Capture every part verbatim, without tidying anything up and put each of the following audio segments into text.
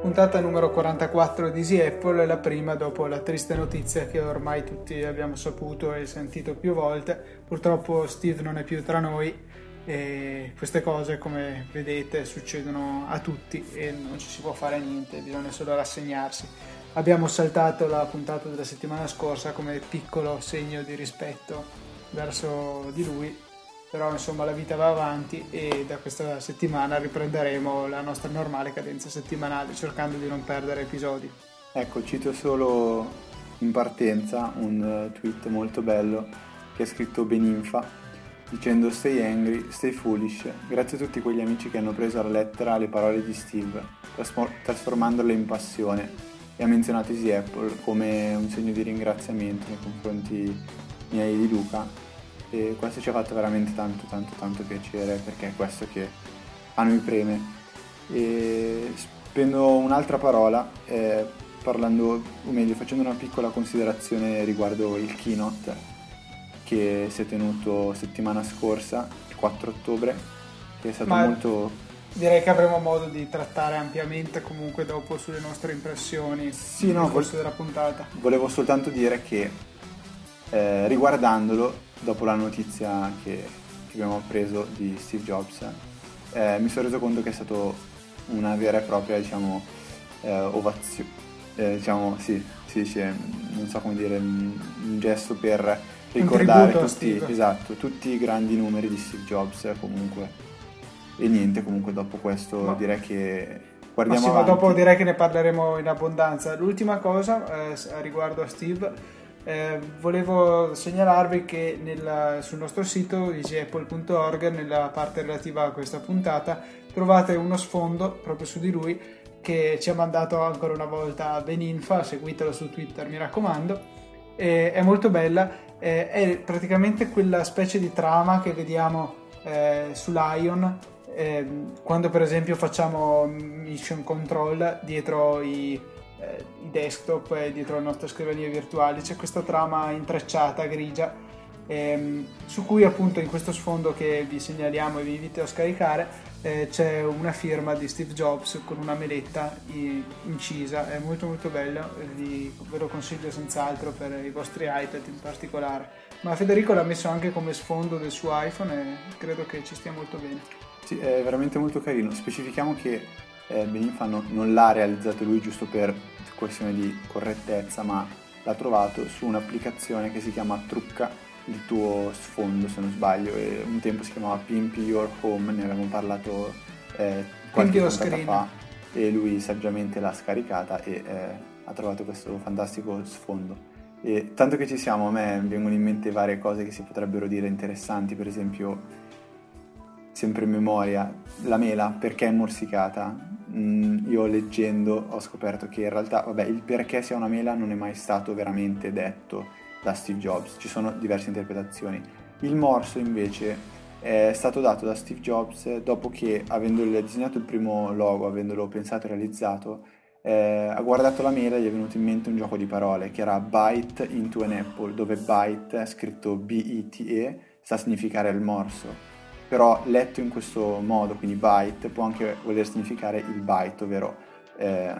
Puntata numero quarantaquattro di EasyApple, la prima dopo la triste notizia che ormai tutti abbiamo saputo e sentito più volte. Purtroppo Steve non è più tra noi e queste cose, come vedete, succedono a tutti e non ci si può fare niente, bisogna solo rassegnarsi. Abbiamo saltato la puntata della settimana scorsa come piccolo segno di rispetto verso di lui, però insomma la vita va avanti e da questa settimana riprenderemo la nostra normale cadenza settimanale, cercando di non perdere episodi. Ecco, cito solo in partenza un tweet molto bello che ha scritto Beninfà dicendo: "Stay angry, stay foolish, grazie a tutti quegli amici che hanno preso alla lettera le parole di Steve, trasformandole in passione", e ha menzionato EasyApple come un segno di ringraziamento nei confronti miei di Luca. E questo ci ha fatto veramente tanto tanto tanto piacere, perché è questo che a noi preme. E spendo un'altra parola eh, parlando, o meglio facendo una piccola considerazione riguardo il keynote che si è tenuto settimana scorsa, il quattro ottobre, che è stato Ma molto... Direi che avremo modo di trattare ampiamente comunque dopo sulle nostre impressioni sì, nel no, corso vol- della puntata. Volevo soltanto dire che eh, riguardandolo, dopo la notizia che, che abbiamo appreso di Steve Jobs, eh, mi sono reso conto che è stato una vera e propria, diciamo, eh, ovazione, eh, diciamo, sì, si dice, non so come dire, un, un gesto per ricordare tutti, esatto, tutti i grandi numeri di Steve Jobs, comunque. E niente, comunque dopo questo no. direi che guardiamo Massimo, avanti. Dopo direi che ne parleremo in abbondanza. L'ultima cosa eh, riguardo a Steve. Eh, volevo segnalarvi che nel, sul nostro sito easy apple punto org, nella parte relativa a questa puntata, trovate uno sfondo proprio su di lui che ci ha mandato ancora una volta Beninfà. Seguitelo su Twitter, mi raccomando, eh, è molto bella, eh, è praticamente quella specie di trama che vediamo eh, su Lion eh, quando per esempio facciamo Mission Control dietro i i desktop e dietro le nostre scrivanie virtuali. C'è questa trama intrecciata grigia ehm, su cui appunto in questo sfondo che vi segnaliamo e vi invito a scaricare eh, c'è una firma di Steve Jobs con una meletta incisa. È molto molto bello, vi, ve lo consiglio senz'altro per i vostri iPad in particolare, ma Federico l'ha messo anche come sfondo del suo iPhone e credo che ci stia molto bene. Sì, è veramente molto carino. Specifichiamo che Eh, Beninfà non l'ha realizzato lui giusto per questione di correttezza, ma l'ha trovato su un'applicazione che si chiama Trucca il tuo sfondo, se non sbaglio, e un tempo si chiamava Pimp Your Home, ne avevamo parlato eh, qualche puntata fa e lui saggiamente l'ha scaricata e eh, ha trovato questo fantastico sfondo. E tanto che ci siamo, a me vengono in mente varie cose che si potrebbero dire interessanti, per esempio, sempre in memoria, la mela perché è morsicata. Mm, io leggendo ho scoperto che in realtà, vabbè, il perché sia una mela non è mai stato veramente detto da Steve Jobs, ci sono diverse interpretazioni. Il morso invece è stato dato da Steve Jobs dopo che, avendo disegnato il primo logo, avendolo pensato e realizzato, eh, ha guardato la mela e gli è venuto in mente un gioco di parole che era Bite into an Apple, dove bite, scritto B I T E, sta a significare il morso, però letto in questo modo, quindi byte, può anche voler significare il byte, ovvero eh,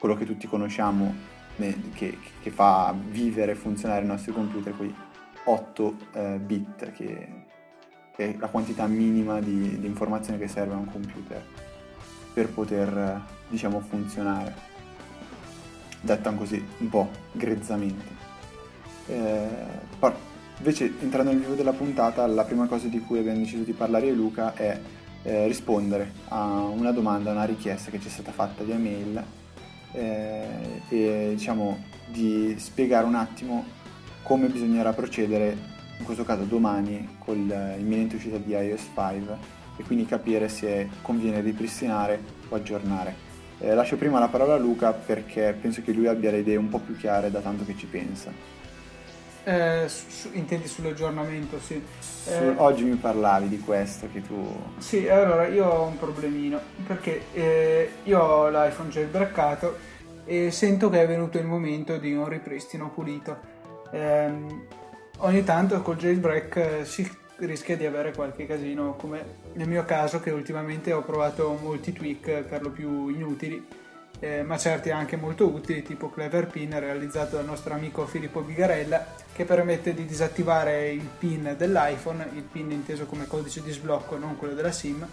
quello che tutti conosciamo, eh, che, che fa vivere e funzionare i nostri computer, quei otto eh, bit, che, che è la quantità minima di, di informazione che serve a un computer per poter, eh, diciamo, funzionare. Detto anche così, un po' grezzamente. Eh, par- Invece, entrando nel vivo della puntata, la prima cosa di cui abbiamo deciso di parlare io e Luca è eh, rispondere a una domanda, a una richiesta che ci è stata fatta via mail eh, e diciamo di spiegare un attimo come bisognerà procedere, in questo caso domani, con l'imminente uscita di i o s cinque, e quindi capire se conviene ripristinare o aggiornare. Eh, lascio prima la parola a Luca perché penso che lui abbia le idee un po' più chiare da tanto che ci pensa. Eh, su, su, intendi sull'aggiornamento, sì. Eh, oggi mi parlavi di questo che tu... Sì, allora io ho un problemino perché eh, io ho l'iPhone jailbreakato e sento che è venuto il momento di un ripristino pulito. Eh, ogni tanto col jailbreak si rischia di avere qualche casino, come nel mio caso che ultimamente ho provato molti tweak per lo più inutili eh, ma certi anche molto utili, tipo Clever Pin, realizzato dal nostro amico Filippo Bigarella, che permette di disattivare il PIN dell'iPhone, il PIN inteso come codice di sblocco, non quello della SIM,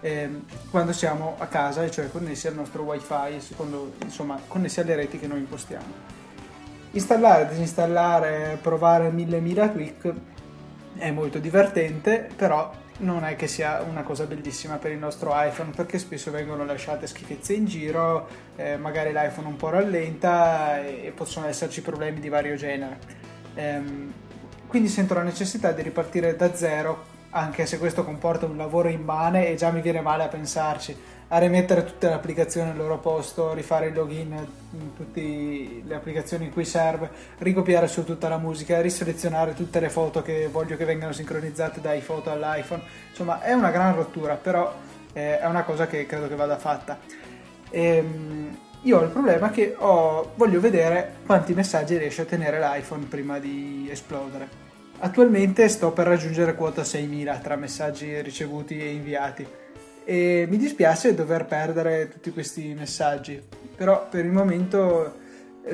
ehm, quando siamo a casa, e cioè connessi al nostro wifi, secondo, insomma connessi alle reti che noi impostiamo. Installare, disinstallare, provare millemila tweak è molto divertente, però non è che sia una cosa bellissima per il nostro iPhone, perché spesso vengono lasciate schifezze in giro, eh, magari l'iPhone un po' rallenta e, e possono esserci problemi di vario genere. Ehm, quindi sento la necessità di ripartire da zero, anche se questo comporta un lavoro immane e già mi viene male a pensarci, a rimettere tutte le applicazioni al loro posto, rifare il login in tutte le applicazioni in cui serve, ricopiare su tutta la musica, riselezionare tutte le foto che voglio che vengano sincronizzate dai foto all'iPhone. Insomma, è una gran rottura, però eh, è una cosa che credo che vada fatta. Ehm, io ho il problema che ho, voglio vedere quanti messaggi riesce a tenere l'iPhone prima di esplodere. Attualmente sto per raggiungere quota seimila tra messaggi ricevuti e inviati, e mi dispiace dover perdere tutti questi messaggi, però per il momento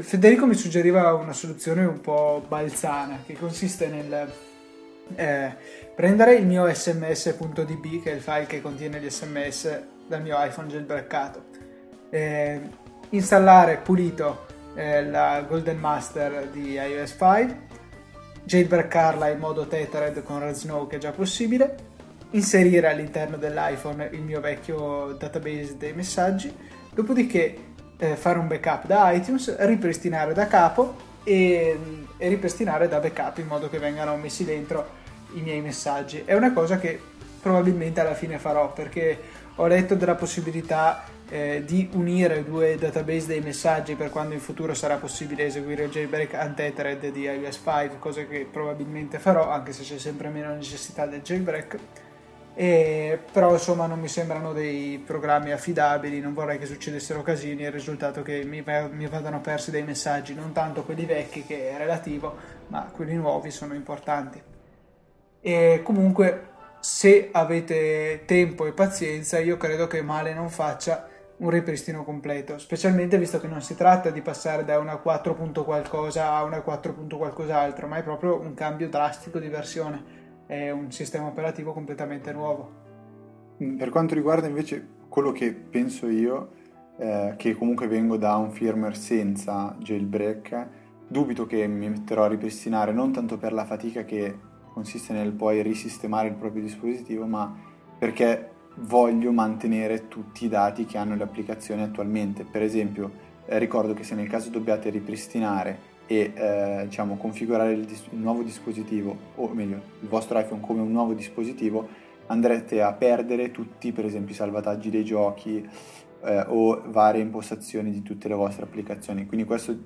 Federico mi suggeriva una soluzione un po' balzana, che consiste nel eh, prendere il mio sms.db, che è il file che contiene gli sms dal mio iPhone jailbreakato, eh, installare pulito eh, la Golden Master di iOS cinque, jailbreakarla in modo tethered con Red Snow, che è già possibile, inserire all'interno dell'iPhone il mio vecchio database dei messaggi, dopodiché eh, fare un backup da iTunes, ripristinare da capo e, e ripristinare da backup in modo che vengano messi dentro i miei messaggi. È una cosa che probabilmente alla fine farò, perché ho letto della possibilità eh, di unire due database dei messaggi per quando in futuro sarà possibile eseguire il jailbreak untethered di iOS cinque, cosa che probabilmente farò, anche se c'è sempre meno necessità del jailbreak. E, però insomma non mi sembrano dei programmi affidabili, non vorrei che succedessero casini e il risultato che mi, mi vadano persi dei messaggi, non tanto quelli vecchi, che è relativo, ma quelli nuovi sono importanti. E comunque, se avete tempo e pazienza, io credo che male non faccia un ripristino completo, specialmente visto che non si tratta di passare da una quattro punto qualcosa a una quattro punto qualcos'altro, ma è proprio un cambio drastico di versione, è un sistema operativo completamente nuovo. Per quanto riguarda invece quello che penso io, eh, che comunque vengo da un firmware senza jailbreak, dubito che mi metterò a ripristinare, non tanto per la fatica che consiste nel poi risistemare il proprio dispositivo, ma perché voglio mantenere tutti i dati che hanno le applicazioni attualmente. Per esempio, eh, ricordo che se nel caso dobbiate ripristinare e eh, diciamo configurare il, dis- il nuovo dispositivo, o meglio il vostro iPhone come un nuovo dispositivo, andrete a perdere tutti, per esempio, i salvataggi dei giochi eh, o varie impostazioni di tutte le vostre applicazioni, quindi questo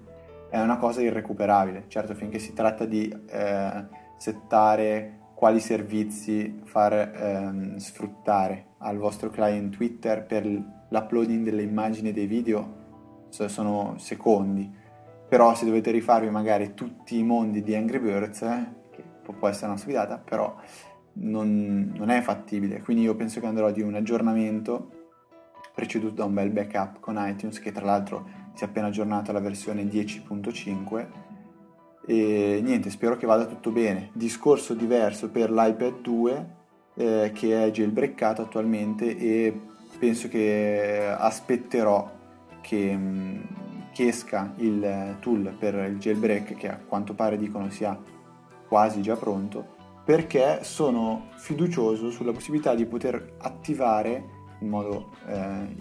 è una cosa irrecuperabile. Certo, finché si tratta di eh, settare quali servizi far ehm, sfruttare al vostro client Twitter per l'uploading delle immagini e dei video, sono secondi. Però se dovete rifarvi magari tutti i mondi di Angry Birds, eh, che può essere una sfidata, però non, non è fattibile. Quindi io penso che andrò di un aggiornamento preceduto da un bel backup con iTunes, che tra l'altro si è appena aggiornato alla versione dieci punto cinque. E niente, spero che vada tutto bene. Discorso diverso per l'iPad due, eh, che è jailbreakato attualmente, e penso che aspetterò che... Mh, che esca il tool per il jailbreak, che a quanto pare dicono sia quasi già pronto, perché sono fiducioso sulla possibilità di poter attivare in modo eh,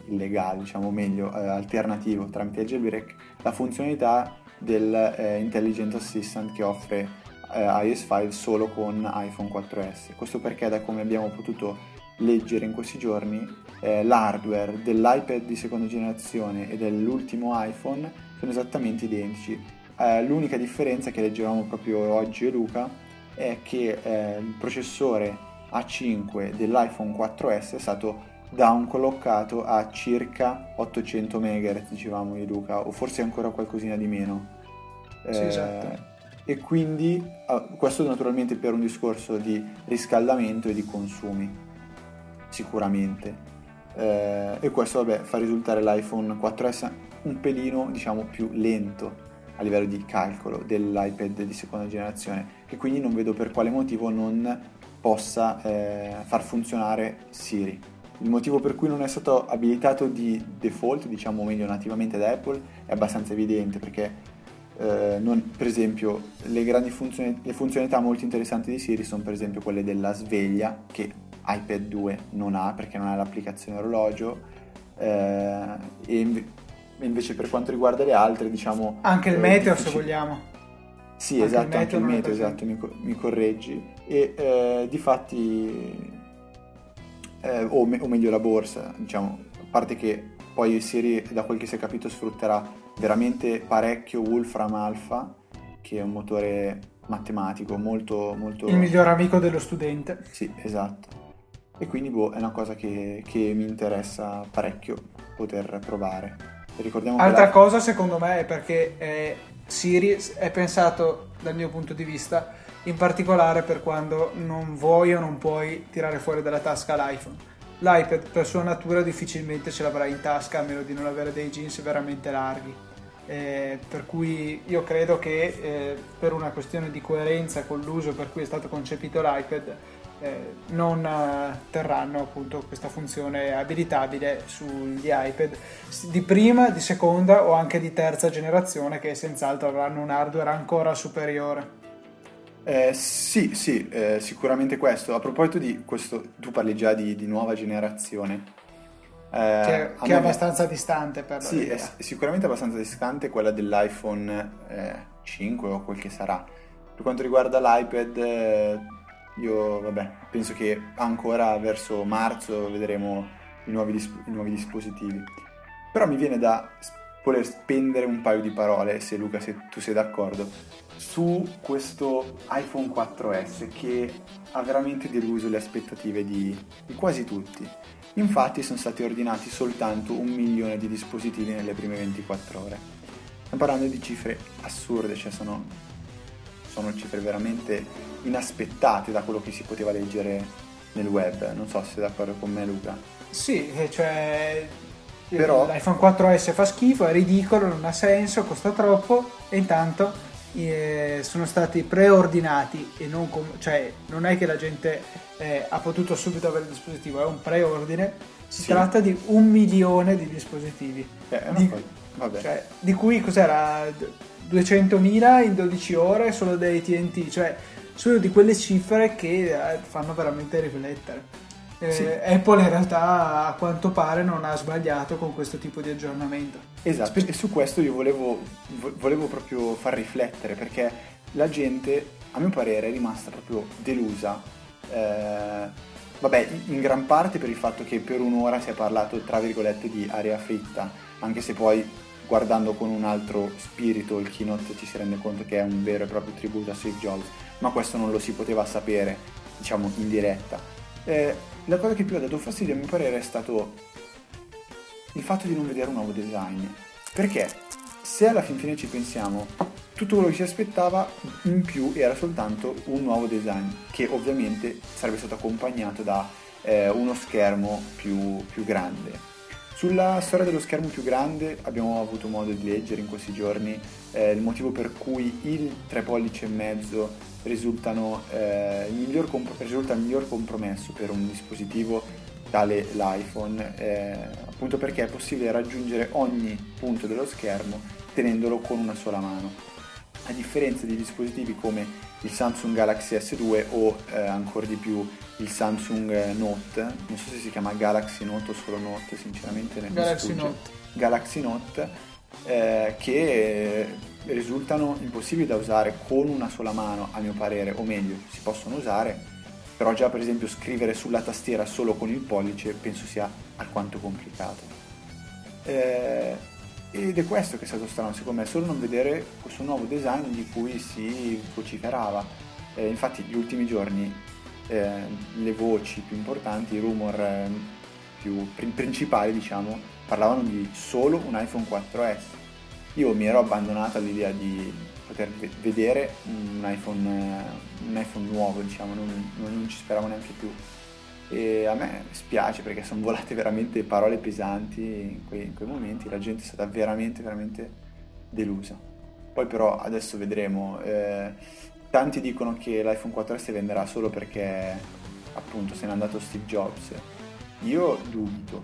illegale, diciamo meglio, eh, alternativo tramite il jailbreak, la funzionalità del eh, Intelligent Assistant che offre eh, iOS cinque solo con iPhone quattro S. Questo perché, da come abbiamo potuto leggere in questi giorni, eh, l'hardware dell'iPad di seconda generazione e dell'ultimo iPhone sono esattamente identici. Eh, l'unica differenza, che leggevamo proprio oggi e Luca, è che eh, il processore A cinque dell'iPhone quattro S è stato downcollocato a circa ottocento megahertz, dicevamo di Luca, o forse ancora qualcosina di meno. Eh, sì, esatto. E quindi eh, questo naturalmente per un discorso di riscaldamento e di consumi, sicuramente, eh, e questo vabbè fa risultare l'iPhone quattro S un pelino, diciamo, più lento a livello di calcolo dell'iPad di seconda generazione, che quindi non vedo per quale motivo non possa eh, far funzionare Siri. Il motivo per cui non è stato abilitato di default, diciamo meglio nativamente da Apple, è abbastanza evidente, perché eh, non, per esempio le grandi funzioni, le funzionalità molto interessanti di Siri sono per esempio quelle della sveglia, che iPad due non ha perché non ha l'applicazione orologio, eh, e inve- invece per quanto riguarda le altre, diciamo anche il eh, meteo difficil- se vogliamo. Sì, anche esatto, il anche il meteo, esatto, mi, co- mi correggi. E eh, difatti Eh, o, me- o meglio la borsa, diciamo, a parte che poi Siri, da quel che si è capito, sfrutterà veramente parecchio Wolfram Alpha, che è un motore matematico molto molto il miglior amico dello studente. Sì, esatto, e quindi boh, è una cosa che, che mi interessa parecchio poter provare. Ricordiamo altra che la... cosa secondo me è perché eh, Siri è pensato, dal mio punto di vista in particolare, per quando non vuoi o non puoi tirare fuori dalla tasca l'iPhone. L'iPad per sua natura difficilmente ce l'avrai in tasca, a meno di non avere dei jeans veramente larghi, eh, per cui io credo che eh, per una questione di coerenza con l'uso per cui è stato concepito l'iPad eh, non terranno appunto questa funzione abilitabile sugli iPad di prima, di seconda o anche di terza generazione, che senz'altro avranno un hardware ancora superiore. Eh, sì, sì, eh, sicuramente questo. A proposito di questo, tu parli già di, di nuova generazione, eh, che, che è abbastanza distante per sì, è, è sicuramente abbastanza distante quella dell'iPhone eh, cinque o quel che sarà. Per quanto riguarda l'iPad, eh, io vabbè, penso che ancora verso marzo vedremo i nuovi, disp- i nuovi dispositivi. Però mi viene da voler spendere un paio di parole, se Luca, se tu sei d'accordo, su questo iPhone quattro S, che ha veramente deluso le aspettative di, di quasi tutti. Infatti sono stati ordinati soltanto un milione di dispositivi nelle prime ventiquattro ore. Stiamo parlando di cifre assurde, cioè sono, sono cifre veramente inaspettate da quello che si poteva leggere nel web. Non so se sei d'accordo con me, Luca. Sì, cioè... Però... L'iPhone quattro S fa schifo, è ridicolo, non ha senso, costa troppo, e intanto eh, sono stati preordinati e non com- cioè non è che la gente eh, ha potuto subito avere il dispositivo, è un preordine. Si sì. Tratta di un milione di dispositivi, eh, di, poi... Vabbè. Cioè, di cui cos'era duecentomila in dodici ore solo dei A T and T, cioè solo di quelle cifre che eh, fanno veramente riflettere. Eh, sì. Apple in realtà a quanto pare non ha sbagliato con questo tipo di aggiornamento. Esatto, e su questo io volevo, volevo proprio far riflettere, perché la gente, a mio parere, è rimasta proprio delusa, eh, vabbè, in gran parte per il fatto che per un'ora si è parlato, tra virgolette, di aria fritta, anche se poi guardando con un altro spirito il keynote ci si rende conto che è un vero e proprio tributo a Steve Jobs, ma questo non lo si poteva sapere, diciamo, in diretta. Eh, la cosa che più ha dato fastidio, a mio parere, è stato il fatto di non vedere un nuovo design, perché se alla fin fine ci pensiamo, tutto quello che si aspettava in più era soltanto un nuovo design, che ovviamente sarebbe stato accompagnato da eh, uno schermo più, più grande. Sulla storia dello schermo più grande abbiamo avuto modo di leggere in questi giorni eh, il motivo per cui il tre pollici e mezzo risultano eh, il miglior comp- risulta il miglior compromesso per un dispositivo tale l'iPhone, eh, appunto perché è possibile raggiungere ogni punto dello schermo tenendolo con una sola mano, a differenza di dispositivi come il Samsung Galaxy S due o eh, ancora di più il Samsung Note. Non so se si chiama Galaxy Note o solo Note, sinceramente ne Galaxy Note Galaxy Note eh, che risultano impossibili da usare con una sola mano, a mio parere, o meglio, si possono usare, però già per esempio scrivere sulla tastiera solo con il pollice penso sia alquanto complicato, eh, ed è questo che è stato strano secondo me, solo non vedere questo nuovo design di cui si vociferava. Eh, infatti gli ultimi giorni eh, le voci più importanti, i rumor eh, più principali, diciamo, parlavano di solo un iPhone quattro S. Io mi ero abbandonato all'idea di poter vedere un iPhone, un iPhone nuovo, diciamo, non, non ci speravo neanche più. e a me spiace perché sono volate veramente parole pesanti in quei, in quei momenti, la gente è stata veramente veramente delusa. Poi però adesso vedremo, eh, tanti dicono che l'iPhone quattro S venderà solo perché appunto se n'è andato Steve Jobs, io dubito.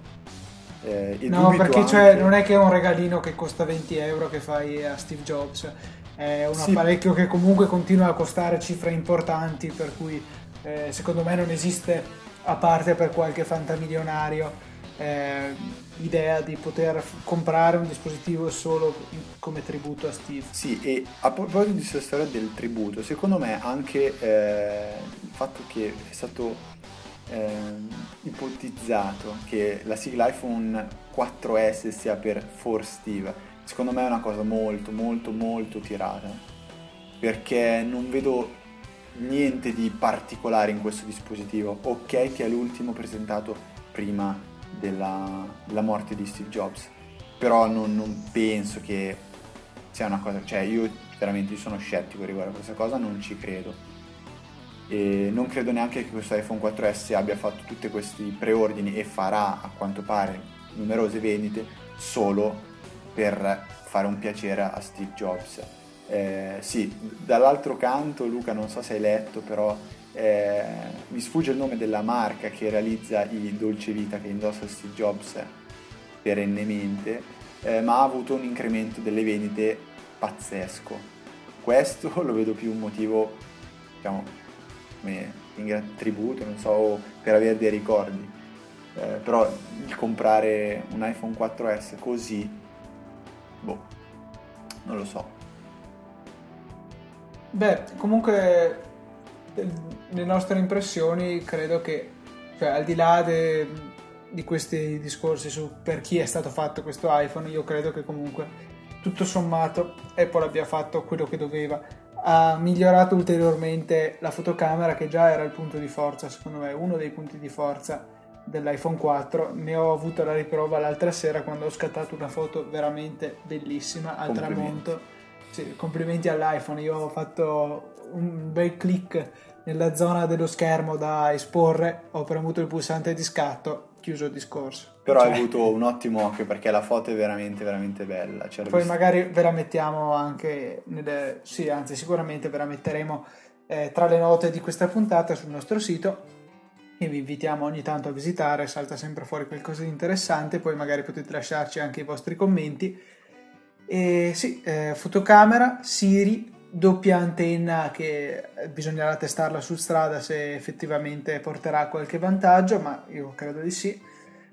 Eh, e no, dubito perché anche... cioè, non è che è un regalino che costa venti euro che fai a Steve Jobs, è un sì. apparecchio che comunque continua a costare cifre importanti, per cui eh, secondo me non esiste, a parte per qualche fantamilionario, eh, idea di poter f- comprare un dispositivo solo in- come tributo a Steve. Sì, e a proposito di questa storia del tributo, secondo me anche eh, il fatto che è stato eh, ipotizzato che la sigla iPhone quattro S sia per For Steve, secondo me è una cosa molto molto molto tirata, perché non vedo niente di particolare in questo dispositivo. Ok che è l'ultimo presentato prima della, della morte di Steve Jobs, però non, non penso che sia una cosa, cioè io veramente io sono scettico riguardo a questa cosa, non ci credo, e non credo neanche che questo iPhone quattro S abbia fatto tutti questi preordini e farà a quanto pare numerose vendite solo per fare un piacere a Steve Jobs. Eh, sì, dall'altro canto, Luca, non so se hai letto, però eh, mi sfugge il nome della marca che realizza i Dolce Vita che indossa Steve Jobs perennemente, eh, ma ha avuto un incremento delle vendite pazzesco. Questo lo vedo più un motivo, diciamo, in tributo, non so, per avere dei ricordi, eh, però il comprare un iPhone quattro S così, boh, non lo so. Beh, comunque le nostre impressioni credo che, cioè, al di là de, di questi discorsi su per chi è stato fatto questo iPhone, io credo che comunque tutto sommato Apple abbia fatto quello che doveva. Ha migliorato ulteriormente la fotocamera, che già era il punto di forza, secondo me uno dei punti di forza dell'iPhone quattro. Ne ho avuto la riprova l'altra sera quando ho scattato una foto veramente bellissima al tramonto. Sì, complimenti all'iPhone, io ho fatto un bel click nella zona dello schermo da esporre, ho premuto il pulsante di scatto, chiuso il discorso. Però cioè... hai avuto un ottimo occhio, perché la foto è veramente veramente bella. Cioè, poi visto... magari ve la mettiamo anche nelle... sì, anzi sicuramente ve la metteremo eh, tra le note di questa puntata sul nostro sito, che vi invitiamo ogni tanto a visitare, salta sempre fuori qualcosa di interessante. Poi magari potete lasciarci anche i vostri commenti. E sì, eh, fotocamera, Siri, doppia antenna che bisognerà testarla su strada se effettivamente porterà qualche vantaggio, ma io credo di sì.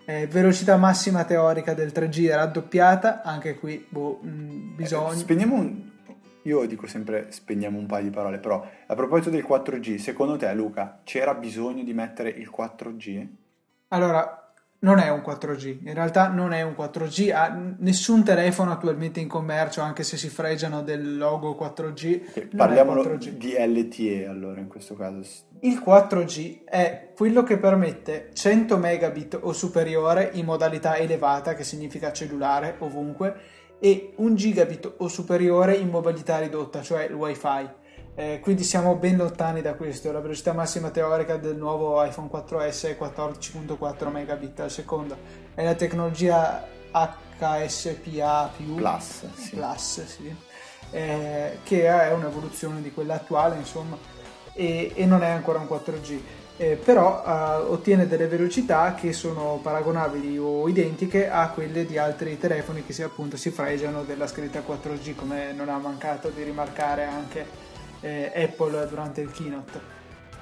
Eh, velocità massima teorica del tre G raddoppiata, anche qui boh, mh, bisogna... Eh, spegniamo un... Io dico sempre spegniamo un paio di parole, però a proposito del quattro G, secondo te Luca, c'era bisogno di mettere il quattro G? Allora... non è un quattro G, in realtà non è un quattro G, nessun telefono attualmente in commercio, anche se si fregiano del logo quattro G. Parliamo di L T E allora in questo caso. Il quattro G è quello che permette cento megabit o superiore in modalità elevata, che significa cellulare ovunque, e un gigabit o superiore in modalità ridotta, cioè il wifi. Eh, quindi siamo ben lontani da questo. La velocità massima teorica del nuovo iPhone quattro S è quattordici virgola quattro megabit al secondo, è la tecnologia H S P A plus, Plus, sì. Plus sì. Eh, che è un'evoluzione di quella attuale, insomma, e, e non è ancora un quattro G, eh, però eh, ottiene delle velocità che sono paragonabili o identiche a quelle di altri telefoni che si, appunto, si fregiano della scritta quattro G, come non ha mancato di rimarcare anche Apple durante il keynote.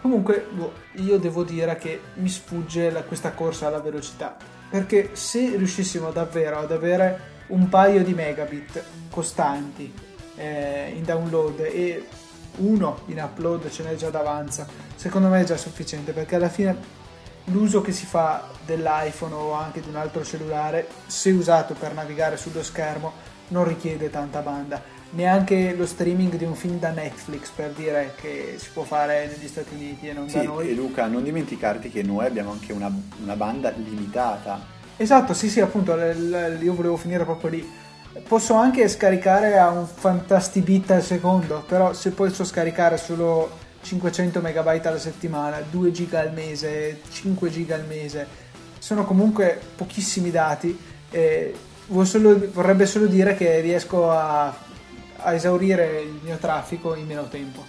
Comunque boh, io devo dire che mi sfugge la, questa corsa alla velocità, perché se riuscissimo davvero ad avere un paio di megabit costanti eh, in download e uno in upload, ce n'è già d'avanza, secondo me è già sufficiente, perché alla fine l'uso che si fa dell'iPhone o anche di un altro cellulare, se usato per navigare sullo schermo, non richiede tanta banda. Neanche lo streaming di un film da Netflix, per dire, che si può fare negli Stati Uniti e non sì, da noi. E Luca, non dimenticarti che noi abbiamo anche una, una banda limitata. Esatto, sì sì, appunto, l- l- io volevo finire proprio lì. Posso anche scaricare a un fantastic bit al secondo, però se posso scaricare solo cinquecento megabyte alla settimana, due giga al mese, cinque giga al mese, sono comunque pochissimi dati, eh, solo, vorrebbe solo dire che riesco a, a esaurire il mio traffico in meno tempo,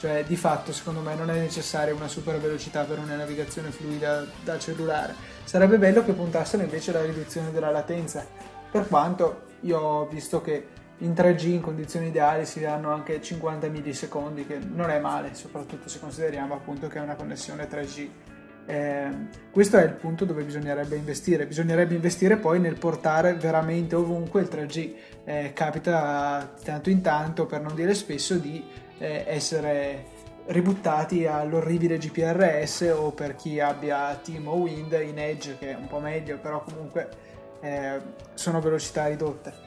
cioè di fatto secondo me non è necessaria una super velocità per una navigazione fluida dal cellulare. Sarebbe bello che puntassero invece alla riduzione della latenza, per quanto io ho visto che in tre G in condizioni ideali si danno anche cinquanta millisecondi, che non è male, soprattutto se consideriamo appunto che è una connessione tre G. Eh, questo è il punto dove bisognerebbe investire, bisognerebbe investire poi nel portare veramente ovunque il tre G. Eh, capita di tanto in tanto, per non dire spesso, di eh, essere ributtati all'orribile G P R S, o per chi abbia Team o Wind in Edge, che è un po' meglio, però comunque eh, sono velocità ridotte.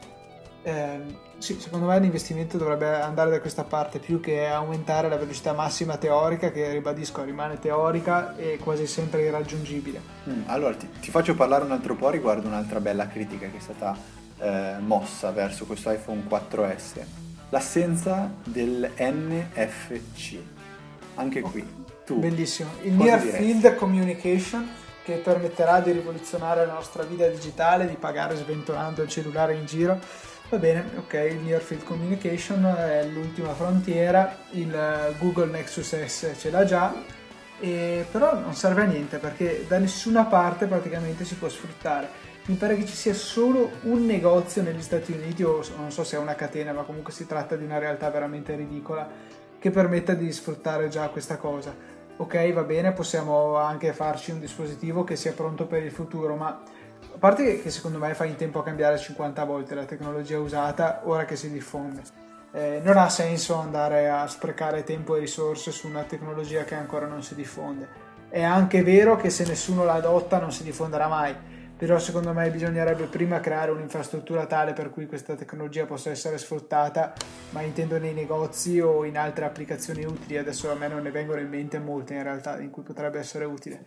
Eh, sì, secondo me l'investimento dovrebbe andare da questa parte, più che aumentare la velocità massima teorica, che ribadisco rimane teorica e quasi sempre irraggiungibile. Mm, allora ti, ti faccio parlare un altro po' riguardo un'altra bella critica che è stata eh, mossa verso questo iPhone quattro S, l'assenza del N F C. Anche qui tu bellissimo il Near Field Communication, che permetterà di rivoluzionare la nostra vita digitale, di pagare sventolando il cellulare in giro. Va bene, ok, il Near Field Communication è l'ultima frontiera, il Google Nexus S ce l'ha già, e però non serve a niente perché da nessuna parte praticamente si può sfruttare. Mi pare che ci sia solo un negozio negli Stati Uniti, o non so se è una catena, ma comunque si tratta di una realtà veramente ridicola, che permetta di sfruttare già questa cosa. Ok, va bene, possiamo anche farci un dispositivo che sia pronto per il futuro, ma a parte che secondo me fa in tempo a cambiare cinquanta volte la tecnologia usata ora che si diffonde, eh, non ha senso andare a sprecare tempo e risorse su una tecnologia che ancora non si diffonde. È anche vero che se nessuno la adotta non si diffonderà mai, però secondo me bisognerebbe prima creare un'infrastruttura tale per cui questa tecnologia possa essere sfruttata, ma intendo nei negozi o in altre applicazioni utili. Adesso a me non ne vengono in mente molte in realtà in cui potrebbe essere utile.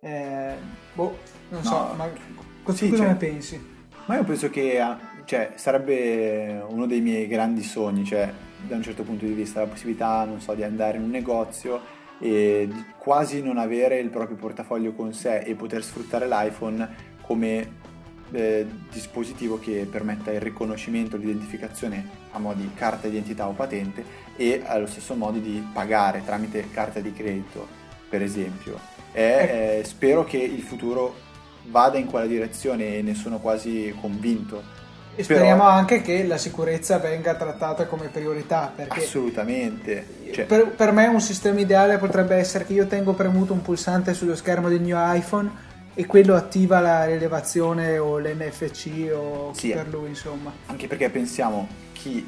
Eh, boh, non no, so, ma cosa sì, cioè, ne pensi? Ma io penso che cioè, sarebbe uno dei miei grandi sogni, cioè da un certo punto di vista, la possibilità, non so, di andare in un negozio e quasi non avere il proprio portafoglio con sé e poter sfruttare l'iPhone come eh, dispositivo che permetta il riconoscimento, l'identificazione a mo' di carta d'identità o patente, e allo stesso modo di pagare tramite carta di credito, per esempio. E, eh, spero che il futuro vada in quella direzione e ne sono quasi convinto, e speriamo però anche che la sicurezza venga trattata come priorità, perché assolutamente cioè, per, per me un sistema ideale potrebbe essere che io tengo premuto un pulsante sullo schermo del mio iPhone e quello attiva la rilevazione o l'N F C o chi sì, per lui insomma, anche perché pensiamo chi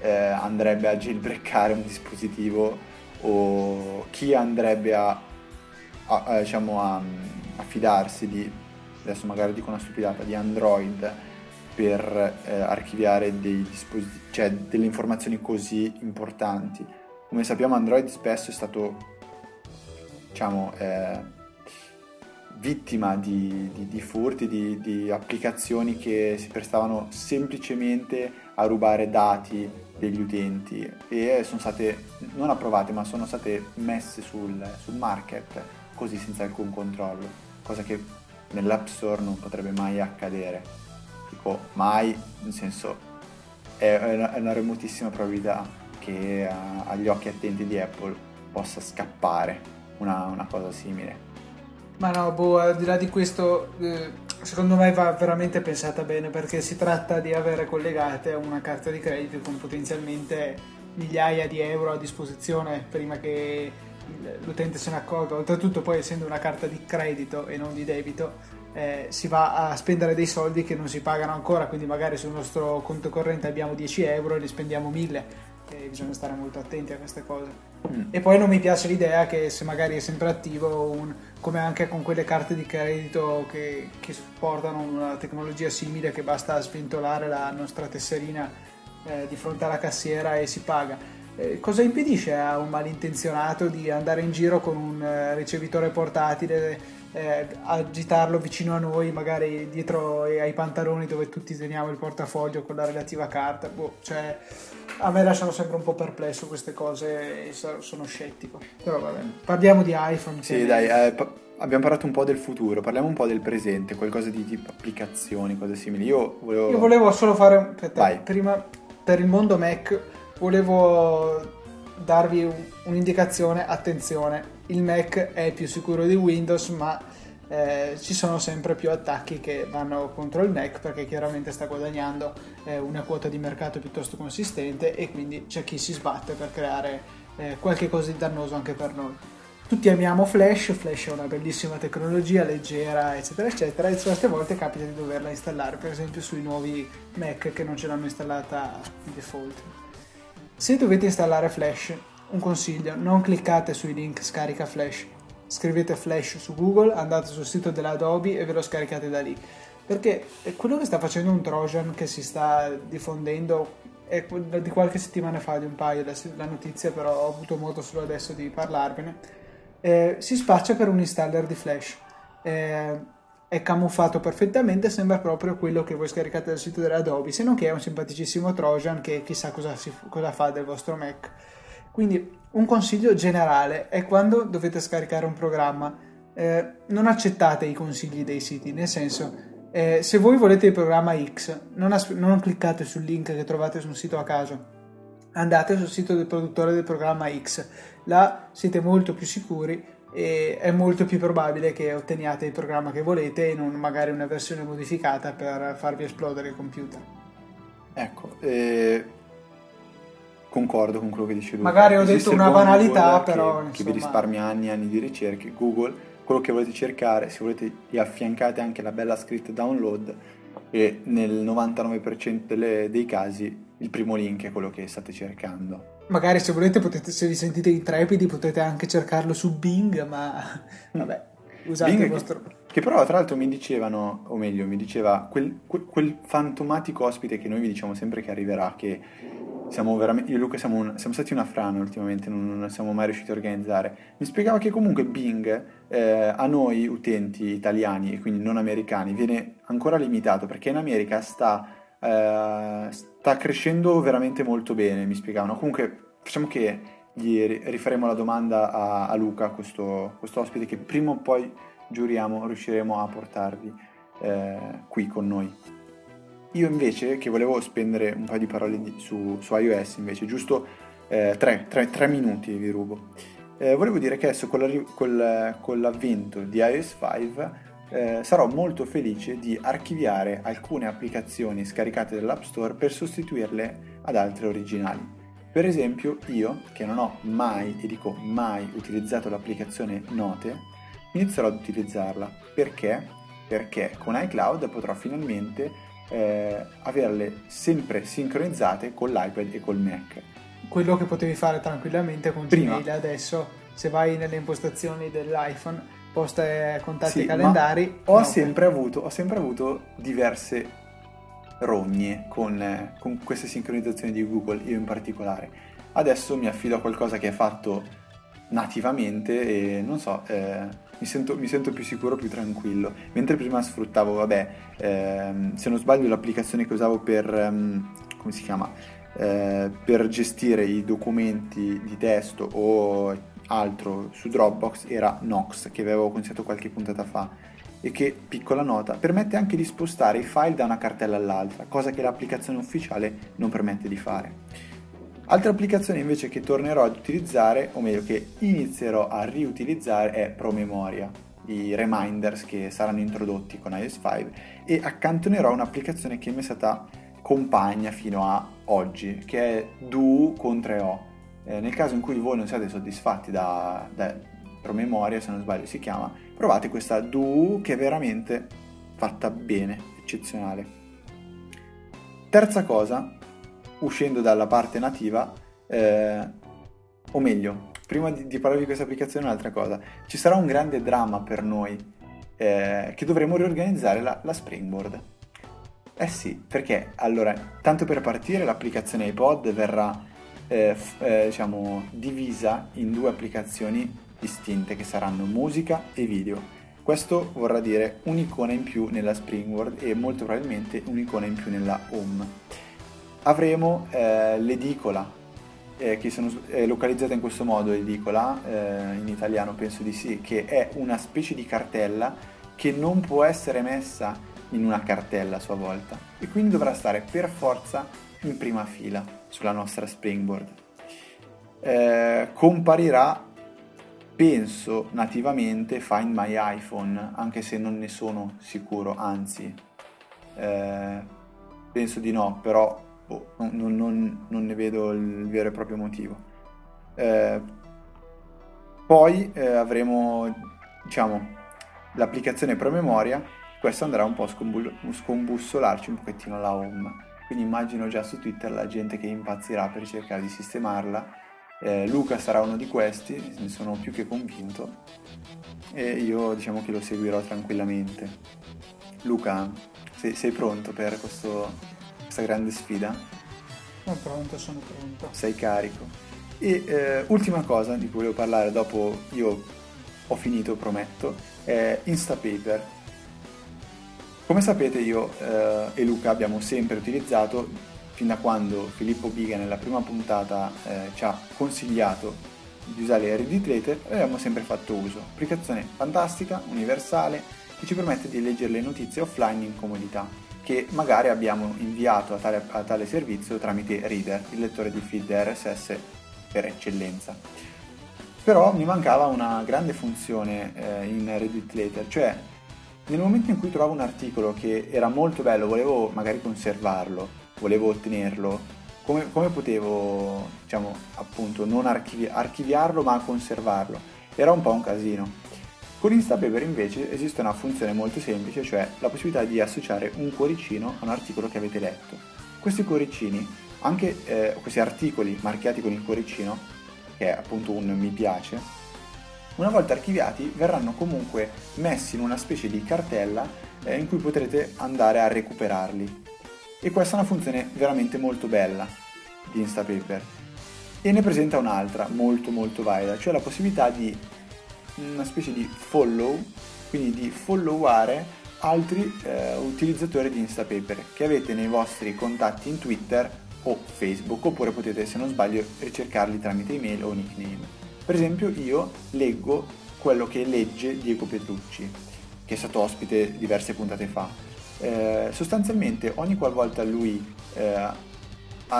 eh, andrebbe a jailbreakare un dispositivo, o chi andrebbe a A, diciamo a, a fidarsi di, adesso magari dico una stupidata, di Android per eh, archiviare dei dispositivi, cioè delle informazioni così importanti. Come sappiamo Android spesso è stato diciamo eh, vittima di, di, di furti di, di applicazioni che si prestavano semplicemente a rubare dati degli utenti, e sono state non approvate ma sono state messe sul, sul market così, senza alcun controllo, cosa che nell'App Store non potrebbe mai accadere, dico mai, nel senso è una, è una remotissima probabilità che a, agli occhi attenti di Apple possa scappare una, una cosa simile. Ma no, boh, al di là di questo eh, secondo me va veramente pensata bene, perché si tratta di avere collegate una carta di credito con potenzialmente migliaia di euro a disposizione prima che l'utente se ne accorga. Oltretutto poi, essendo una carta di credito e non di debito, eh, si va a spendere dei soldi che non si pagano ancora, quindi magari sul nostro conto corrente abbiamo dieci euro e li spendiamo mille, e bisogna stare molto attenti a queste cose. Mm. E poi non mi piace l'idea che, se magari è sempre attivo un, come anche con quelle carte di credito che, che supportano una tecnologia simile, che basta sventolare la nostra tesserina eh, di fronte alla cassiera e si paga. Eh, cosa impedisce a un malintenzionato di andare in giro con un eh, ricevitore portatile, eh, agitarlo vicino a noi, magari dietro ai pantaloni dove tutti teniamo il portafoglio con la relativa carta? Boh, cioè, a me lasciano sempre un po' perplesso queste cose e sono scettico. Però vabbè, parliamo di iPhone. Sì, dai, eh, pa- abbiamo parlato un po' del futuro, parliamo un po' del presente, qualcosa di tipo applicazioni, cose simili. Io volevo, Io volevo solo fare un... Aspetta, Vai. prima, per il mondo Mac... Volevo darvi un, un'indicazione, attenzione, il Mac è più sicuro di Windows, ma eh, ci sono sempre più attacchi che vanno contro il Mac, perché chiaramente sta guadagnando eh, una quota di mercato piuttosto consistente e quindi c'è chi si sbatte per creare eh, qualche cosa di dannoso anche per noi. Tutti amiamo Flash, Flash è una bellissima tecnologia, leggera, eccetera, eccetera, e certe volte capita di doverla installare, per esempio sui nuovi Mac che non ce l'hanno installata di default. Se dovete installare Flash, un consiglio, non cliccate sui link scarica Flash, scrivete Flash su Google, andate sul sito dell'Adobe e ve lo scaricate da lì, perché quello che sta facendo un Trojan che si sta diffondendo è di qualche settimana fa, di un paio, la notizia però ho avuto modo solo adesso di parlarvene, eh, si spaccia per un installer di Flash, eh, è camuffato perfettamente, sembra proprio quello che voi scaricate dal sito dell'Adobe, se non che è un simpaticissimo Trojan che chissà cosa, si, cosa fa del vostro Mac. Quindi un consiglio generale è, quando dovete scaricare un programma, eh, non accettate i consigli dei siti, nel senso, eh, se voi volete il programma X non, as- non cliccate sul link che trovate su un sito a caso, andate sul sito del produttore del programma X, là siete molto più sicuri e è molto più probabile che otteniate il programma che volete e non magari una versione modificata per farvi esplodere il computer. Ecco, eh, concordo con quello che dicevi. Magari ho detto una banalità, però che, che vi risparmia anni e anni di ricerche. Google, quello che volete cercare, se volete gli affiancate anche la bella scritta download e nel novantanove percento delle, dei casi il primo link è quello che state cercando. Magari se volete potete, se vi sentite intrepidi, potete anche cercarlo su Bing, ma vabbè, usate Bing il vostro... Che, che però tra l'altro mi dicevano, o meglio mi diceva quel, quel, quel fantomatico ospite che noi vi diciamo sempre che arriverà, che siamo veramente, io e Luca siamo, un, siamo stati una frana ultimamente, non, non siamo mai riusciti a organizzare, mi spiegava che comunque Bing eh, a noi utenti italiani e quindi non americani viene ancora limitato, perché in America sta... Uh, sta crescendo veramente molto bene, mi spiegavano. Comunque facciamo che gli rifaremo la domanda a, a Luca, questo, questo ospite che prima o poi giuriamo riusciremo a portarvi eh, qui con noi. Io invece che volevo spendere un paio di parole di, su, su iOS invece, giusto eh, tre, tre, tre minuti vi rubo, eh, volevo dire che adesso con, la, col, con l'avvento di iOS cinque Eh, sarò molto felice di archiviare alcune applicazioni scaricate dall'App Store per sostituirle ad altre originali. Per esempio io, che non ho mai, e dico mai, utilizzato l'applicazione Note, inizierò ad utilizzarla. Perché? Perché con iCloud potrò finalmente eh, averle sempre sincronizzate con l'iPad e col Mac. Quello che potevi fare tranquillamente con Gmail adesso, se vai nelle impostazioni dell'iPhone... poste, contatti, sì, calendari. Ho, no, sempre avuto, ho sempre avuto diverse rogne con, con queste sincronizzazioni di Google, io in particolare. Adesso mi affido a qualcosa che è fatto nativamente e non so, eh, mi, sento, mi sento più sicuro, più tranquillo. Mentre prima sfruttavo, vabbè, ehm, se non sbaglio l'applicazione che usavo per, ehm, come si chiama, eh, per gestire i documenti di testo o... altro su Dropbox era Nox, che vi avevo consigliato qualche puntata fa, e che, piccola nota, permette anche di spostare i file da una cartella all'altra, cosa che l'applicazione ufficiale non permette di fare. Altra applicazione invece che tornerò ad utilizzare, o meglio che inizierò a riutilizzare, è Promemoria, i reminders che saranno introdotti con iOS cinque, e accantonerò un'applicazione che mi è stata compagna fino a oggi, che è Do con tre O. Eh, nel caso in cui voi non siate soddisfatti da, da Promemoria, se non sbaglio si chiama, provate questa Do che è veramente fatta bene, eccezionale. Terza cosa, uscendo dalla parte nativa, eh, o meglio, prima di, di parlare di questa applicazione un'altra cosa, ci sarà un grande dramma per noi, eh, che dovremo riorganizzare la, la Springboard. Eh sì, perché allora, tanto per partire, l'applicazione iPod verrà eh, eh, diciamo divisa in due applicazioni distinte che saranno musica e video. Questo vorrà dire un'icona in più nella Springboard e molto probabilmente un'icona in più nella Home. Avremo eh, l'edicola Eh, che sono, è localizzata in questo modo, edicola, eh, in italiano penso di sì, che è una specie di cartella che non può essere messa in una cartella a sua volta e quindi dovrà stare per forza in prima fila sulla nostra Springboard. Eh, comparirà, penso, nativamente Find My iPhone, anche se non ne sono sicuro, anzi eh, penso di no, però Oh, non, non, non ne vedo il vero e proprio motivo. Eh, poi eh, avremo, diciamo, l'applicazione promemoria. Questo andrà un po' a scombul- scombussolarci un pochettino la Home. Quindi immagino già su Twitter la gente che impazzirà per cercare di sistemarla. Eh, Luca sarà uno di questi, ne sono più che convinto. E io diciamo che lo seguirò tranquillamente. Luca, sei, sei pronto per questo... questa grande sfida? Sono pronto, sono pronto. Sei carico. E eh, ultima cosa di cui volevo parlare, dopo io ho finito, prometto, è InstaPaper. Come sapete io eh, e Luca abbiamo sempre utilizzato, fin da quando Filippo Biga nella prima puntata eh, ci ha consigliato di usare R D Trader, e abbiamo sempre fatto uso. Applicazione fantastica, universale, che ci permette di leggere le notizie offline in comodità, che magari abbiamo inviato a tale, a tale servizio tramite Reader, il lettore di feed R S S per eccellenza. Però mi mancava una grande funzione eh, in Reddit Later, cioè nel momento in cui trovavo un articolo che era molto bello, volevo magari conservarlo, volevo ottenerlo, come, come potevo, diciamo, appunto non archivi- archiviarlo ma conservarlo? Era un po' un casino. Con InstaPaper invece esiste una funzione molto semplice, cioè la possibilità di associare un cuoricino a un articolo che avete letto. Questi cuoricini, anche eh, questi articoli marchiati con il cuoricino, che è appunto un mi piace, una volta archiviati verranno comunque messi in una specie di cartella eh, in cui potrete andare a recuperarli. E questa è una funzione veramente molto bella di InstaPaper. E ne presenta un'altra molto molto valida, cioè la possibilità di una specie di follow, quindi di followare altri eh, utilizzatori di InstaPaper che avete nei vostri contatti in Twitter o Facebook, oppure potete, se non sbaglio, ricercarli tramite email o nickname. Per esempio io leggo quello che legge Diego Petrucci, che è stato ospite diverse puntate fa. Eh, sostanzialmente ogni qualvolta lui eh,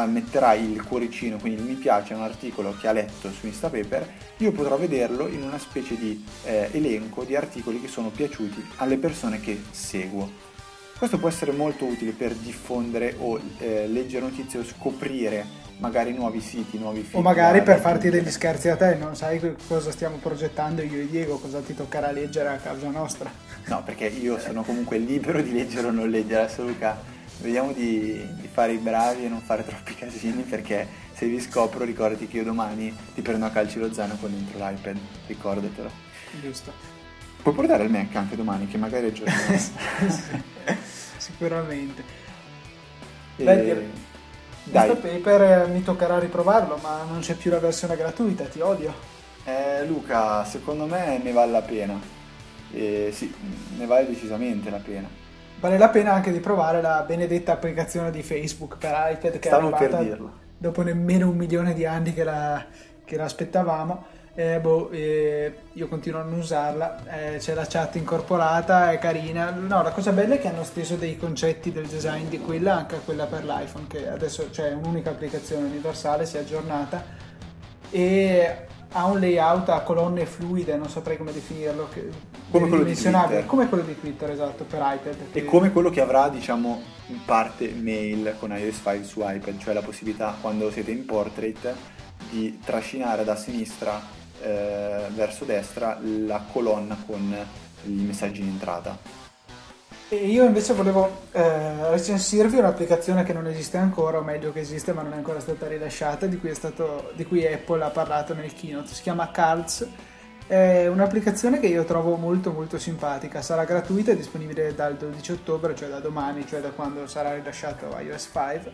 metterà il cuoricino, quindi il mi piace a un articolo che ha letto su InstaPaper, io potrò vederlo in una specie di eh, elenco di articoli che sono piaciuti alle persone che seguo. Questo può essere molto utile per diffondere o eh, leggere notizie o scoprire magari nuovi siti, nuovi film. O magari per farti degli scherzi a te, non sai cosa stiamo progettando io e Diego, cosa ti toccherà leggere a causa nostra. No, perché io sono comunque libero di leggere o non leggere, adesso Luca... Vediamo di, di fare i bravi e non fare troppi casini, perché se vi scopro ricordati che io domani ti prendo a calci lo zaino con dentro l'iPad, ricordatelo. Giusto. Puoi portare il Mac anche domani, che magari è giorno. Sicuramente. E... Beh, questo paper mi toccherà riprovarlo, ma non c'è più la versione gratuita, ti odio. Eh, Luca, secondo me ne vale la pena. Eh, sì, ne vale decisamente la pena. Vale la pena anche di provare la benedetta applicazione di Facebook per iPad, che stavo è arrivata per dirlo. Dopo nemmeno un milione di anni che la, che la aspettavamo. Eh, boh, eh, io continuo a non usarla, eh, c'è la chat incorporata, è carina. No, la cosa bella è che hanno steso dei concetti del design di quella anche a quella per l'iPhone, che adesso c'è un'unica applicazione universale, si è aggiornata e ha un layout a colonne fluide, non saprei come definirlo, che come quello di Twitter, come quello di Twitter, esatto, per iPad, che... e come quello che avrà, diciamo, in parte Mail con iOS five su iPad, cioè la possibilità, quando siete in portrait, di trascinare da sinistra eh, verso destra la colonna con i messaggi in entrata. E io invece volevo eh, recensirvi un'applicazione che non esiste ancora, o meglio che esiste ma non è ancora stata rilasciata, di cui, è stato, di cui Apple ha parlato nel keynote. Si chiama Cards, è un'applicazione che io trovo molto molto simpatica, sarà gratuita e disponibile dal dodici ottobre, cioè da domani, cioè da quando sarà rilasciato iOS five,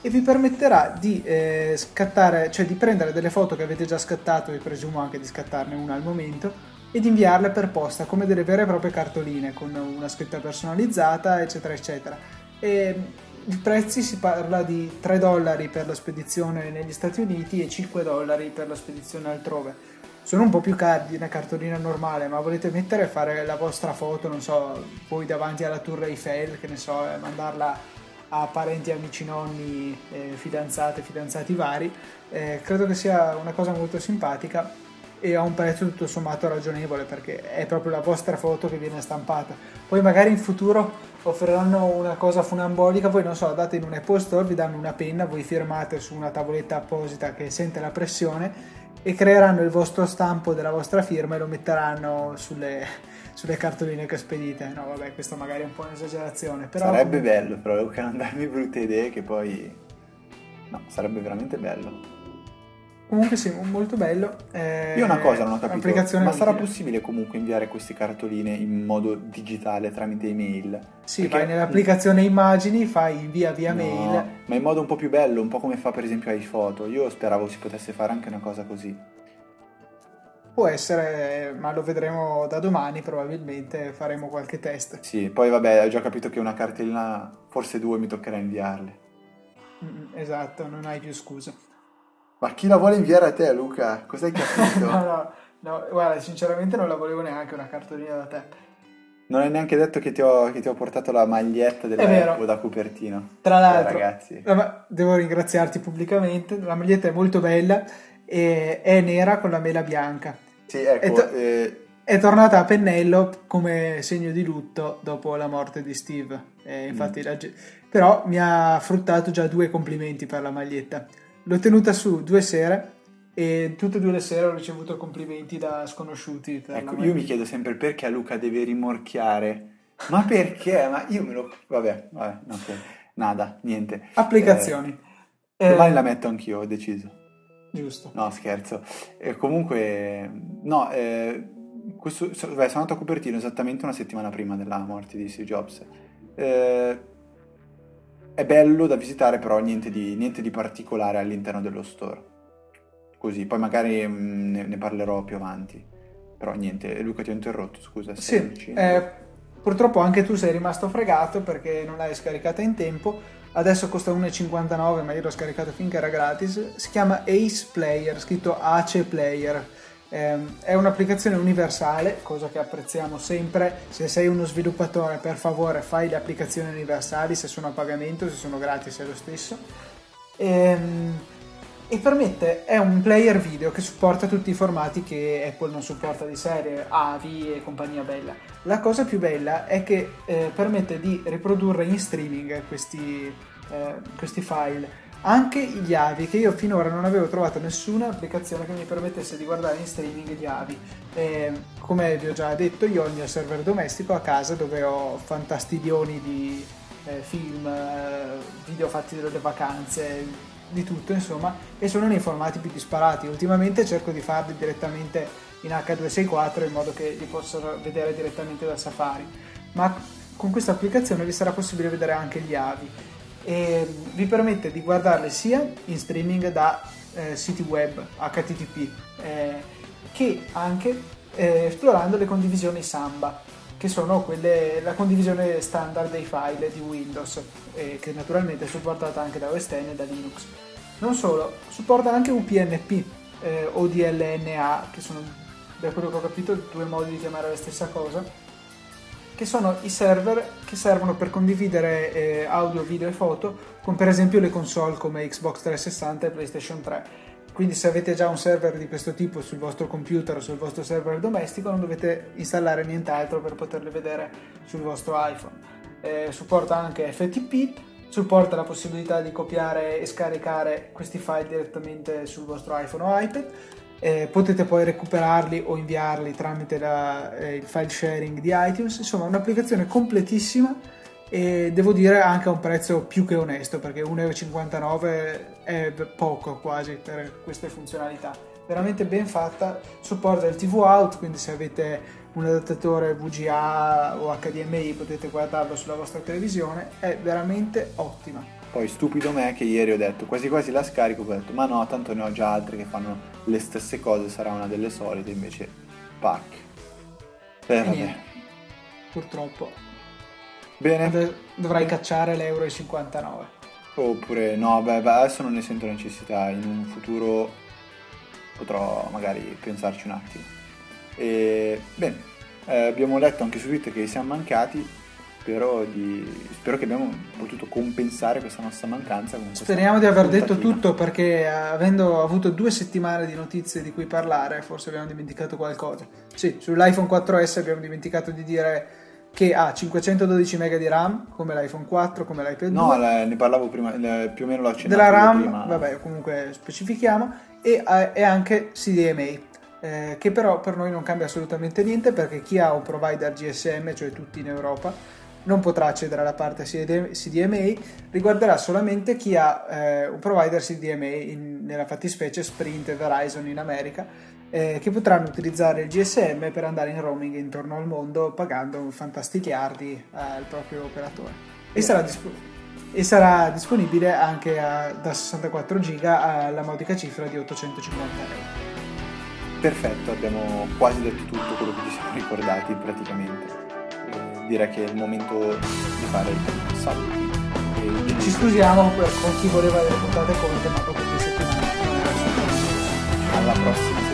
e vi permetterà di eh, scattare, cioè di prendere delle foto che avete già scattato, e presumo anche di scattarne una al momento, ed inviarle per posta come delle vere e proprie cartoline con una scritta personalizzata, eccetera eccetera. E i prezzi, si parla di tre dollari per la spedizione negli Stati Uniti e cinque dollari per la spedizione altrove. Sono un po' più cari di una cartolina normale, ma volete mettere e fare la vostra foto, non so, voi davanti alla Tour Eiffel, che ne so, mandarla a parenti, amici, nonni, eh, fidanzate, fidanzati vari, eh, credo che sia una cosa molto simpatica e a un prezzo tutto sommato ragionevole, perché è proprio la vostra foto che viene stampata. Poi magari in futuro offriranno una cosa funambolica, voi non so, andate in un Apple Store, vi danno una penna, voi firmate su una tavoletta apposita che sente la pressione e creeranno il vostro stampo della vostra firma e lo metteranno sulle, sulle cartoline che spedite. No vabbè, questo magari è un po' un'esagerazione, però sarebbe comunque bello, però devo non darmi brutte idee che poi... no, sarebbe veramente bello. Comunque sì, molto bello. Eh, Io una cosa non ho capito, ma utile. Sarà possibile comunque inviare queste cartoline in modo digitale tramite email? Sì, perché vai nell'applicazione immagini, fai invia via no, mail. Ma in modo un po' più bello, un po' come fa per esempio iPhoto. Io speravo si potesse fare anche una cosa così. Può essere, ma lo vedremo da domani, probabilmente faremo qualche test. Sì, poi vabbè, ho già capito che una cartellina, forse due, mi toccherà inviarle. Mm, esatto, non hai più scuse. Ma chi la vuole inviare a te, Luca? Cos'hai capito? no, no, no, guarda, sinceramente non la volevo neanche una cartolina da te. Non è neanche detto che ti ho, che ti ho portato la maglietta dell'Apple da Cupertino. Tra l'altro, eh, ragazzi, devo ringraziarti pubblicamente, la maglietta è molto bella, e è nera con la mela bianca. Sì, ecco. È, to- eh... è tornata a pennello come segno di lutto dopo la morte di Steve. Eh, infatti, mm. la ge- però mi ha fruttato già due complimenti per la maglietta. L'ho tenuta su due sere e tutte e due le sere ho ricevuto complimenti da sconosciuti. Ecco, io mi chiedo sempre perché Luca deve rimorchiare. Ma perché? Ma io me lo... Vabbè, vabbè, no, okay. Nada, niente. Applicazioni. Eh, eh, domani la metto anch'io, ho deciso. Giusto. No, scherzo. Eh, comunque, no, eh, questo, so, beh, sono andato a Cupertino esattamente una settimana prima della morte di Steve Jobs. Eh... È bello da visitare, però niente di, niente di particolare all'interno dello store. Così, poi magari ne, ne parlerò più avanti. Però niente, Luca ti ho interrotto, scusa. Sì, eh, purtroppo anche tu sei rimasto fregato perché non l'hai scaricata in tempo. Adesso costa uno virgola cinquantanove, ma io l'ho scaricato finché era gratis. Si chiama Ace Player, scritto Ace Player. Eh, è un'applicazione universale, cosa che apprezziamo sempre. Se sei uno sviluppatore, per favore fai le applicazioni universali, se sono a pagamento, se sono gratis è lo stesso. E, e permette, è un player video che supporta tutti i formati che Apple non supporta di serie, A V I e compagnia bella. La cosa più bella è che eh, permette di riprodurre in streaming questi, eh, questi file. Anche gli A V I, che io finora non avevo trovato nessuna applicazione che mi permettesse di guardare in streaming gli A V I. E, come vi ho già detto, io ho il mio server domestico a casa dove ho fantastiglioni di eh, film, eh, video fatti delle vacanze, di tutto insomma, e sono nei formati più disparati. Ultimamente cerco di farli direttamente in acca duecentosessantaquattro in modo che li possano vedere direttamente da Safari, ma con questa applicazione vi sarà possibile vedere anche gli A V I. E vi permette di guardarle sia in streaming da eh, siti web H T T P eh, che anche eh, esplorando le condivisioni Samba, che sono quelle, la condivisione standard dei file di Windows, eh, che naturalmente è supportata anche da O S X e da Linux. Non solo, supporta anche U P N P eh, o D L N A, che sono, da quello che ho capito, due modi di chiamare la stessa cosa, che sono i server che servono per condividere eh, audio, video e foto con per esempio le console come Xbox trecentosessanta e PlayStation tre. Quindi se avete già un server di questo tipo sul vostro computer o sul vostro server domestico, non dovete installare nient'altro per poterle vedere sul vostro iPhone. Eh, supporta anche F T P, supporta la possibilità di copiare e scaricare questi file direttamente sul vostro iPhone o iPad. Eh, potete poi recuperarli o inviarli tramite la, eh, il file sharing di iTunes. Insomma, un'applicazione completissima e devo dire anche a un prezzo più che onesto, perché uno virgola cinquantanove euro è poco quasi per queste funzionalità. Veramente ben fatta, supporta il T V out, quindi se avete un adattatore V G A o H D M I potete guardarlo sulla vostra televisione. È veramente ottima. Poi stupido me che ieri ho detto quasi quasi la scarico, poi ho detto ma no, tanto ne ho già altre che fanno le stesse cose, sarà una delle solite, invece pack. Eh, vabbè. Purtroppo. Bene. Dovrai cacciare l'euro e cinquantanove. Oppure no, beh, beh, adesso non ne sento necessità, in un futuro potrò magari pensarci un attimo. E bene, eh, abbiamo letto anche su Twitter che siamo mancati, spero, di, spero che abbiamo potuto compensare questa nostra mancanza con speriamo di aver puntatina. Detto tutto, perché avendo avuto due settimane di notizie di cui parlare forse abbiamo dimenticato qualcosa. Sì, sull'iPhone quattro S abbiamo dimenticato di dire che ha cinquecentododici megabyte di RAM come l'iPhone quattro, come l'iPad no, due. No, ne parlavo prima, le, più o meno l'ho accennato della RAM, prima. Vabbè, comunque specifichiamo, e, e anche C D M A, eh, che però per noi non cambia assolutamente niente, perché chi ha un provider G S M, cioè tutti in Europa, non potrà accedere alla parte C D M A, riguarderà solamente chi ha eh, un provider C D M A, in, nella fattispecie Sprint e Verizon in America, eh, che potranno utilizzare il G S M per andare in roaming intorno al mondo pagando fantastichiardi eh, al proprio operatore. E sarà, disp- e sarà disponibile anche a, da sessantaquattro giga alla modica cifra di ottocentocinquanta euro. Perfetto, abbiamo quasi detto tutto quello che ci siamo ricordati praticamente. Direi che è il momento di fare il saluti. E ci scusiamo per, con chi voleva delle puntate corte, ma proprio questa settimana. Alla prossima.